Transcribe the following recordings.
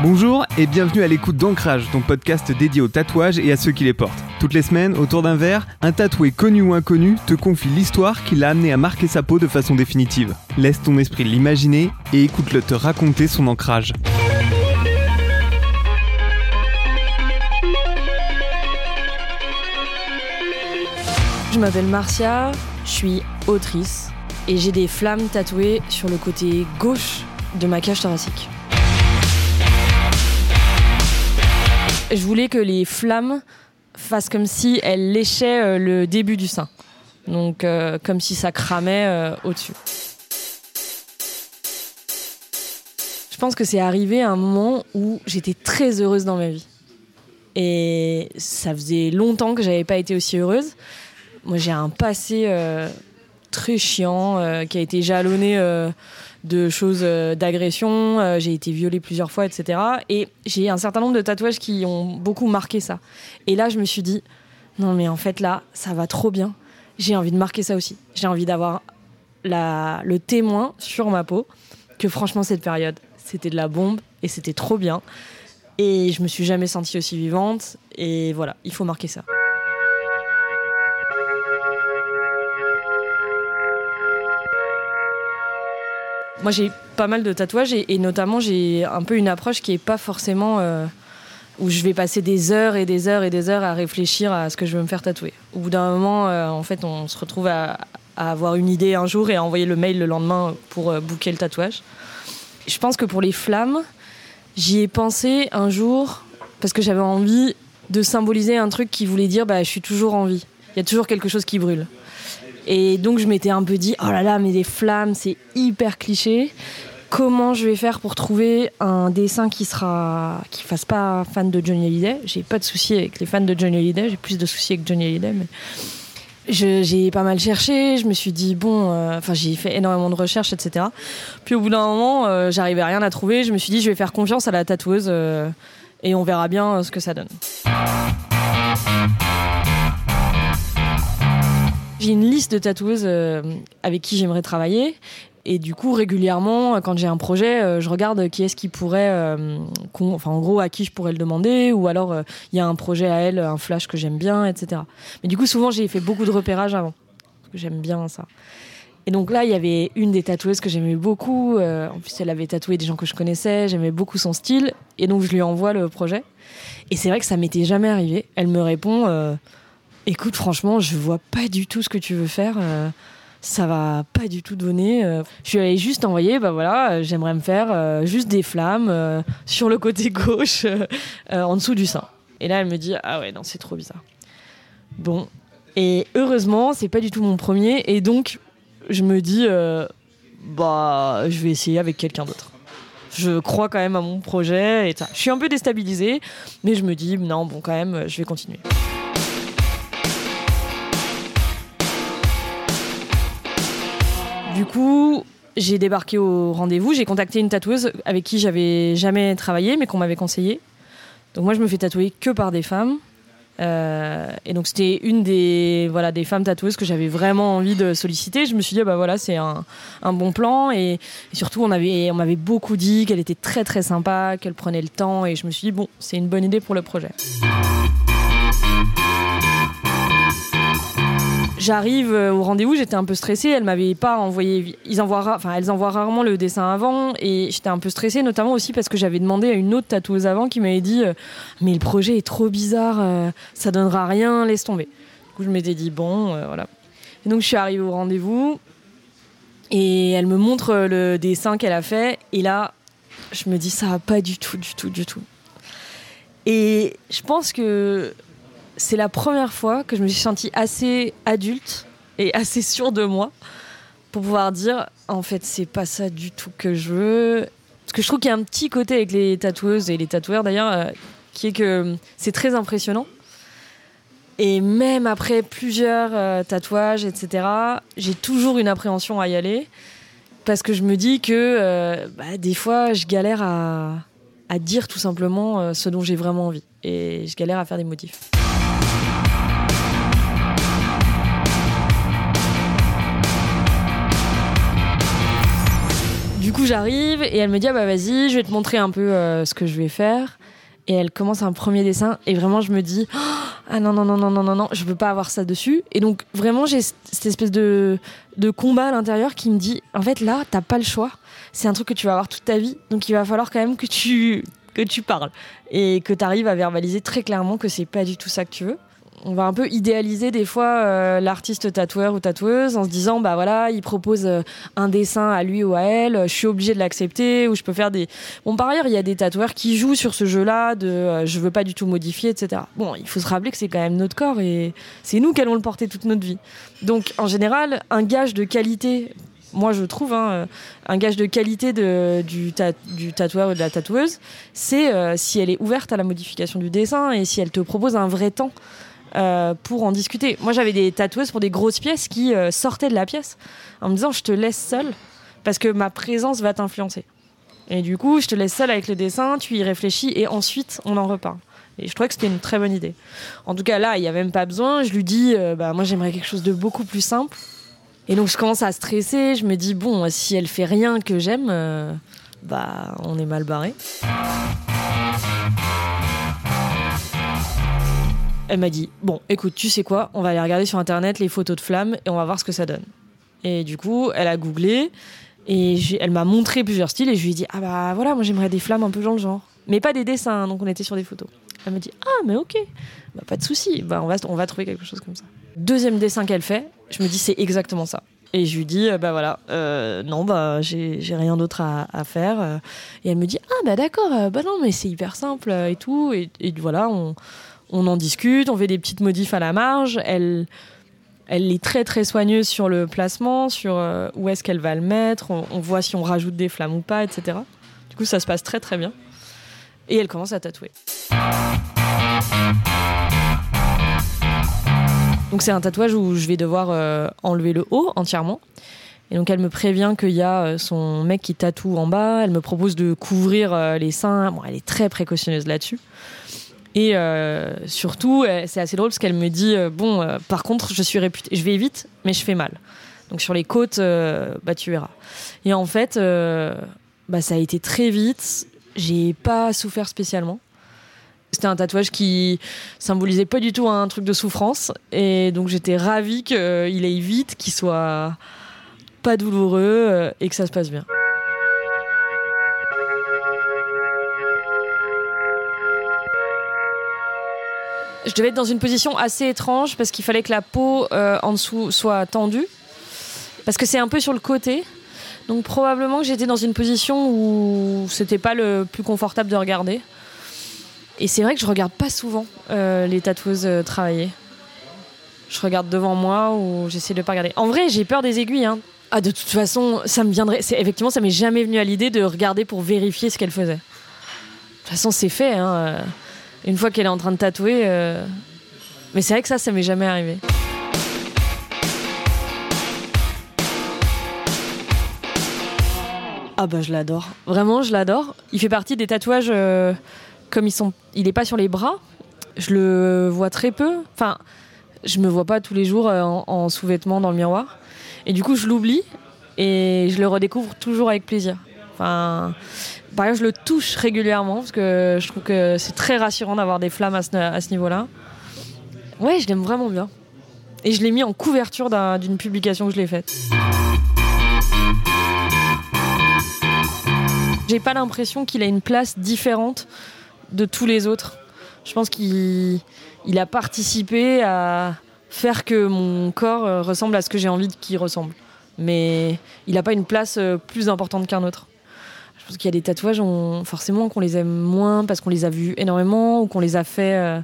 Bonjour et bienvenue à l'écoute d'Ancrage, ton podcast dédié aux tatouages et à ceux qui les portent. Toutes les semaines, autour d'un verre, un tatoué connu ou inconnu te confie l'histoire qui l'a amené à marquer sa peau de façon définitive. Laisse ton esprit l'imaginer et écoute-le te raconter son ancrage. Je m'appelle Marcia, je suis autrice et j'ai des flammes tatouées sur le côté gauche de ma cage thoracique. Je voulais que les flammes fassent comme si elles léchaient le début du sein, donc comme si ça cramait au-dessus. Je pense que c'est arrivé à un moment où j'étais très heureuse dans ma vie. Et ça faisait longtemps que j'avais pas été aussi heureuse. Moi, j'ai un passé très chiant qui a été jalonné de choses d'agression. J'ai été violée plusieurs fois, etc. Et j'ai un certain nombre de tatouages qui ont beaucoup marqué ça. Et là, je me suis dit, non mais en fait là, ça va trop bien. J'ai envie de marquer ça aussi. J'ai envie d'avoir le témoin sur ma peau que franchement, cette période, c'était de la bombe et c'était trop bien. Et je me suis jamais sentie aussi vivante. Et voilà, il faut marquer ça. Moi, j'ai pas mal de tatouages et notamment, j'ai un peu une approche qui n'est pas forcément où je vais passer des heures et des heures et des heures à réfléchir à ce que je veux me faire tatouer. Au bout d'un moment, en fait, on se retrouve à avoir une idée un jour et à envoyer le mail le lendemain pour booker le tatouage. Je pense que pour les flammes, j'y ai pensé un jour parce que j'avais envie de symboliser un truc qui voulait dire « je suis toujours en vie ». Il y a toujours quelque chose qui brûle. Et donc, je m'étais un peu dit, oh là là, mais des flammes, c'est hyper cliché. Comment je vais faire pour trouver un dessin qui fasse pas fan de Johnny Hallyday ? J'ai pas de souci avec les fans de Johnny Hallyday, j'ai plus de soucis avec Johnny Hallyday. Mais j'ai pas mal cherché, je me suis dit, j'ai fait énormément de recherches, etc. Puis au bout d'un moment, j'arrivais à rien à trouver. Je me suis dit, je vais faire confiance à la tatoueuse et on verra bien ce que ça donne. J'ai une liste de tatoueuses avec qui j'aimerais travailler. Et du coup, régulièrement, quand j'ai un projet, je regarde qui est-ce qui pourrait... en gros, à qui je pourrais le demander. Ou alors, il y a un projet à elle, un flash que j'aime bien, etc. Mais du coup, souvent, j'ai fait beaucoup de repérages avant. Parce que j'aime bien ça. Et donc là, il y avait une des tatoueuses que j'aimais beaucoup. En plus, elle avait tatoué des gens que je connaissais. J'aimais beaucoup son style. Et donc, je lui envoie le projet. Et c'est vrai que ça m'était jamais arrivé. Elle me répond... Écoute, franchement, je vois pas du tout ce que tu veux faire. Ça va pas du tout donner. Je suis allée juste envoyer, j'aimerais me faire juste des flammes sur le côté gauche, en dessous du sein. Et là, elle me dit, ah ouais, non, c'est trop bizarre. Bon, et heureusement, c'est pas du tout mon premier. Et donc, je me dis, je vais essayer avec quelqu'un d'autre. Je crois quand même à mon projet. Et ça. Je suis un peu déstabilisée, mais je me dis, non, bon, quand même, je vais continuer. Du coup, j'ai débarqué au rendez-vous, j'ai contacté une tatoueuse avec qui j'avais jamais travaillé, mais qu'on m'avait conseillé. Donc moi, je me fais tatouer que par des femmes. Et donc c'était une des femmes tatoueuses que j'avais vraiment envie de solliciter. Je me suis dit, c'est un bon plan. Et surtout, on m'avait beaucoup dit qu'elle était très très sympa, qu'elle prenait le temps. Et je me suis dit, c'est une bonne idée pour le projet. J'arrive au rendez-vous, j'étais un peu stressée, elle m'avait pas envoyé, elles envoient rarement le dessin avant et j'étais un peu stressée notamment aussi parce que j'avais demandé à une autre tatoueuse avant qui m'avait dit mais le projet est trop bizarre, ça donnera rien, laisse tomber. Du coup je m'étais dit voilà. Et donc je suis arrivée au rendez-vous et elle me montre le dessin qu'elle a fait et là je me dis ça va pas du tout. Et je pense que c'est la première fois que je me suis sentie assez adulte et assez sûre de moi pour pouvoir dire en fait c'est pas ça du tout que je veux. Parce que je trouve qu'il y a un petit côté avec les tatoueuses et les tatoueurs d'ailleurs qui est que c'est très impressionnant. Et même après plusieurs tatouages, etc., j'ai toujours une appréhension à y aller parce que je me dis que des fois je galère à dire tout simplement ce dont j'ai vraiment envie et je galère à faire des motifs. Du coup, j'arrive et elle me dit ah bah vas-y, je vais te montrer un peu ce que je vais faire. Et elle commence un premier dessin et vraiment je me dis oh, ah non, je peux pas avoir ça dessus. Et donc vraiment j'ai cette espèce de combat à l'intérieur qui me dit en fait là t'as pas le choix, c'est un truc que tu vas avoir toute ta vie, donc il va falloir quand même que tu parles et que t'arrives à verbaliser très clairement que c'est pas du tout ça que tu veux. On va un peu idéaliser des fois l'artiste tatoueur ou tatoueuse en se disant bah voilà il propose un dessin à lui ou à elle, je suis obligée de l'accepter ou je peux faire des... Bon par ailleurs il y a des tatoueurs qui jouent sur ce jeu là de je veux pas du tout modifier etc. Bon il faut se rappeler que c'est quand même notre corps et c'est nous qui allons le porter toute notre vie. Donc en général un gage de qualité, moi je trouve un gage de qualité du tatoueur ou de la tatoueuse c'est si elle est ouverte à la modification du dessin et si elle te propose un vrai temps pour en discuter. Moi j'avais des tatoueuses pour des grosses pièces qui sortaient de la pièce en me disant je te laisse seule parce que ma présence va t'influencer et du coup je te laisse seule avec le dessin, tu y réfléchis et ensuite on en reparle. Et je trouvais que c'était une très bonne idée. En tout cas là il n'y a même pas besoin, je lui dis bah, moi j'aimerais quelque chose de beaucoup plus simple et donc je commence à stresser, je me dis bon si elle fait rien que j'aime bah on est mal barré. Elle m'a dit, bon, écoute, tu sais quoi, on va aller regarder sur Internet les photos de flammes et on va voir ce que ça donne. Et du coup, elle a googlé et elle m'a montré plusieurs styles et je lui ai dit, ah bah voilà, moi j'aimerais des flammes un peu dans le genre. Mais pas des dessins, hein, donc on était sur des photos. Elle m'a dit, ah mais ok, bah, pas de souci, bah, on va trouver quelque chose comme ça. Deuxième dessin qu'elle fait, je me dis, c'est exactement ça. Et je lui dis, bah voilà, non, bah j'ai rien d'autre à faire. Et elle me dit, ah bah d'accord, bah non, mais c'est hyper simple et tout. Et voilà, on en discute, on fait des petites modifs à la marge. Elle est très très soigneuse sur le placement, sur où est-ce qu'elle va le mettre. On voit si on rajoute des flammes ou pas, etc. Du coup, ça se passe très très bien. Et elle commence à tatouer. Donc c'est un tatouage où je vais devoir enlever le haut entièrement. Et donc elle me prévient qu'il y a son mec qui tatoue en bas. Elle me propose de couvrir les seins. Bon, elle est très précautionneuse là-dessus. Et surtout, c'est assez drôle parce qu'elle me dit bon, par contre, je suis réputée, je vais vite, mais je fais mal. Donc sur les côtes, bah tu verras. Et en fait, bah ça a été très vite. J'ai pas souffert spécialement. C'était un tatouage qui symbolisait pas du tout un truc de souffrance, et donc j'étais ravie qu'il aille vite, qu'il soit pas douloureux et que ça se passe bien. Je devais être dans une position assez étrange parce qu'il fallait que la peau en dessous soit tendue parce que c'est un peu sur le côté. Donc probablement que j'étais dans une position où c'était pas le plus confortable de regarder. Et c'est vrai que je regarde pas souvent les tatoueuses travailler. Je regarde devant moi ou j'essaie de pas regarder. En vrai, j'ai peur des aiguilles. Hein. Ah, de toute façon, ça me viendrait. Effectivement, ça m'est jamais venu à l'idée de regarder pour vérifier ce qu'elle faisait. De toute façon, c'est fait. Hein. Une fois qu'elle est en train de tatouer... Mais c'est vrai que ça m'est jamais arrivé. Ah bah je l'adore. Vraiment, je l'adore. Il fait partie des tatouages... Comme il est pas sur les bras, je le vois très peu. Enfin, je me vois pas tous les jours en sous-vêtements dans le miroir. Et du coup, je l'oublie et je le redécouvre toujours avec plaisir. Enfin... Par exemple, je le touche régulièrement parce que je trouve que c'est très rassurant d'avoir des flammes à ce niveau-là. Ouais, je l'aime vraiment bien. Et je l'ai mis en couverture d'une publication que je l'ai faite. J'ai pas l'impression qu'il a une place différente de tous les autres. Je pense qu'il a participé à faire que mon corps ressemble à ce que j'ai envie qu'il ressemble. Mais il a pas une place plus importante qu'un autre. Parce qu'il y a des tatouages, forcément, qu'on les aime moins parce qu'on les a vus énormément ou qu'on les a fait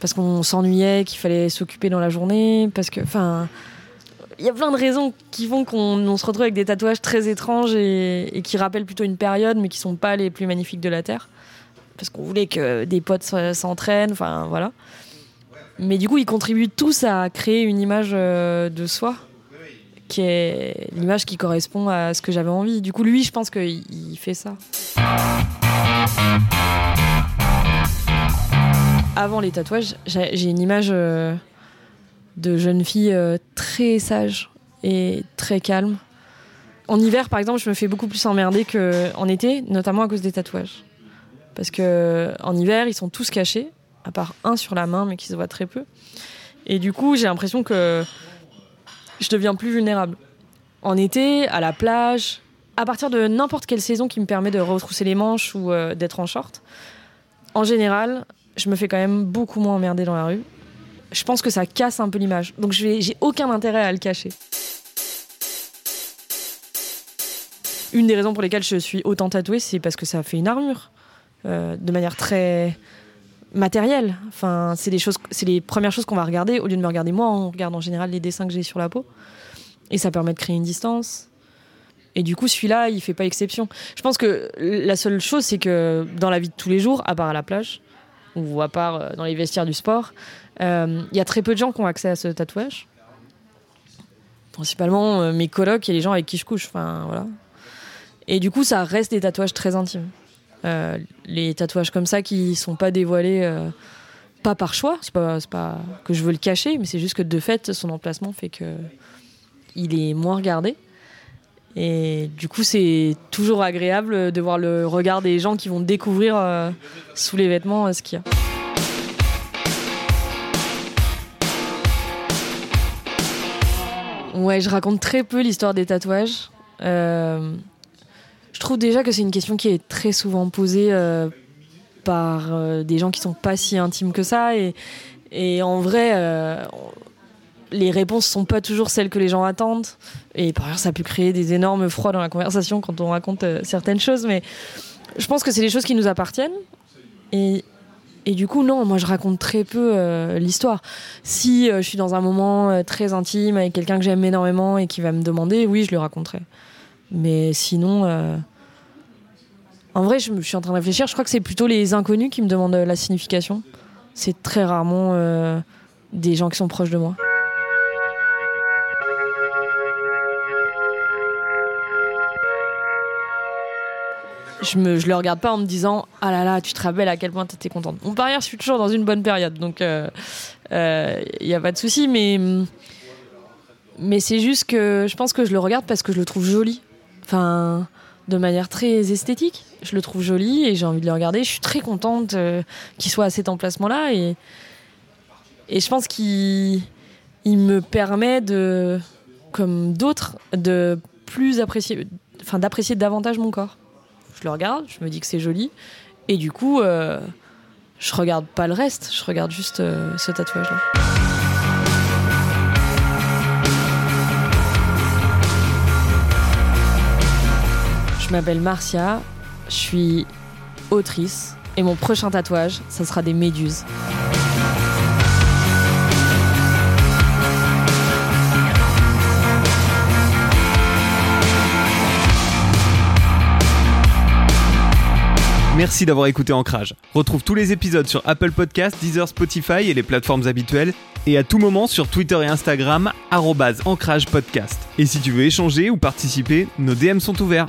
parce qu'on s'ennuyait, qu'il fallait s'occuper dans la journée. Parce que, enfin, il y a plein de raisons qui font qu'on se retrouve avec des tatouages très étranges et qui rappellent plutôt une période, mais qui sont pas les plus magnifiques de la Terre. Parce qu'on voulait que des potes s'entraînent, enfin, voilà. Mais du coup, ils contribuent tous à créer une image de soi. Qui est l'image qui correspond à ce que j'avais envie. Du coup, lui, je pense qu'il fait ça. Avant les tatouages, j'ai une image de jeune fille très sage et très calme. En hiver, par exemple, je me fais beaucoup plus emmerder qu'en été, notamment à cause des tatouages. Parce qu'en hiver, ils sont tous cachés, à part un sur la main, mais qui se voit très peu. Et du coup, j'ai l'impression que je deviens plus vulnérable. En été, à la plage, à partir de n'importe quelle saison qui me permet de retrousser les manches ou d'être en short, en général, je me fais quand même beaucoup moins emmerder dans la rue. Je pense que ça casse un peu l'image. Donc j'ai aucun intérêt à le cacher. Une des raisons pour lesquelles je suis autant tatouée, c'est parce que ça fait une armure. De manière très matérielle. Enfin, c'est les premières choses qu'on va regarder. Au lieu de me regarder moi, on regarde en général les dessins que j'ai sur la peau. Et ça permet de créer une distance. Et du coup, celui-là, il ne fait pas exception. Je pense que la seule chose, c'est que dans la vie de tous les jours, à part à la plage, ou à part dans les vestiaires du sport, il y a très peu de gens qui ont accès à ce tatouage. Principalement mes colocs et les gens avec qui je couche. Enfin, voilà. Et du coup, ça reste des tatouages très intimes. Les tatouages comme ça qui sont pas dévoilés pas par choix, c'est pas que je veux le cacher, mais c'est juste que de fait son emplacement fait que il est moins regardé, et du coup c'est toujours agréable de voir le regard des gens qui vont découvrir sous les vêtements ce qu'il y a. Ouais, je raconte très peu l'histoire des tatouages. Je trouve déjà que c'est une question qui est très souvent posée par des gens qui sont pas si intimes que ça, et en vrai les réponses sont pas toujours celles que les gens attendent, et par ailleurs ça a pu créer des énormes froids dans la conversation quand on raconte certaines choses, mais je pense que c'est des choses qui nous appartiennent, et du coup non, moi je raconte très peu l'histoire. Si je suis dans un moment très intime avec quelqu'un que j'aime énormément et qui va me demander, oui je le raconterai. Mais sinon, en vrai, je suis en train de réfléchir. Je crois que c'est plutôt les inconnus qui me demandent la signification. C'est très rarement des gens qui sont proches de moi. Je le regarde pas en me disant « Ah là là, tu te rappelles à quel point t'étais contente ». Bon, par ailleurs, je suis toujours dans une bonne période, donc y a pas de souci. Mais c'est juste que je pense que je le regarde parce que je le trouve joli. Enfin, de manière très esthétique, je le trouve joli et j'ai envie de le regarder. Je suis très contente qu'il soit à cet emplacement-là, et je pense qu'il me permet de, comme d'autres, de plus apprécier, enfin d'apprécier davantage mon corps. Je le regarde, je me dis que c'est joli, et du coup, je regarde pas le reste, je regarde juste ce tatouage-là. Je m'appelle Marcia, je suis autrice, et mon prochain tatouage, ça sera des méduses. Merci d'avoir écouté Ancrage. Retrouve tous les épisodes sur Apple Podcasts, Deezer, Spotify et les plateformes habituelles, et à tout moment sur Twitter et Instagram @ancragepodcast. Et si tu veux échanger ou participer, nos DM sont ouverts.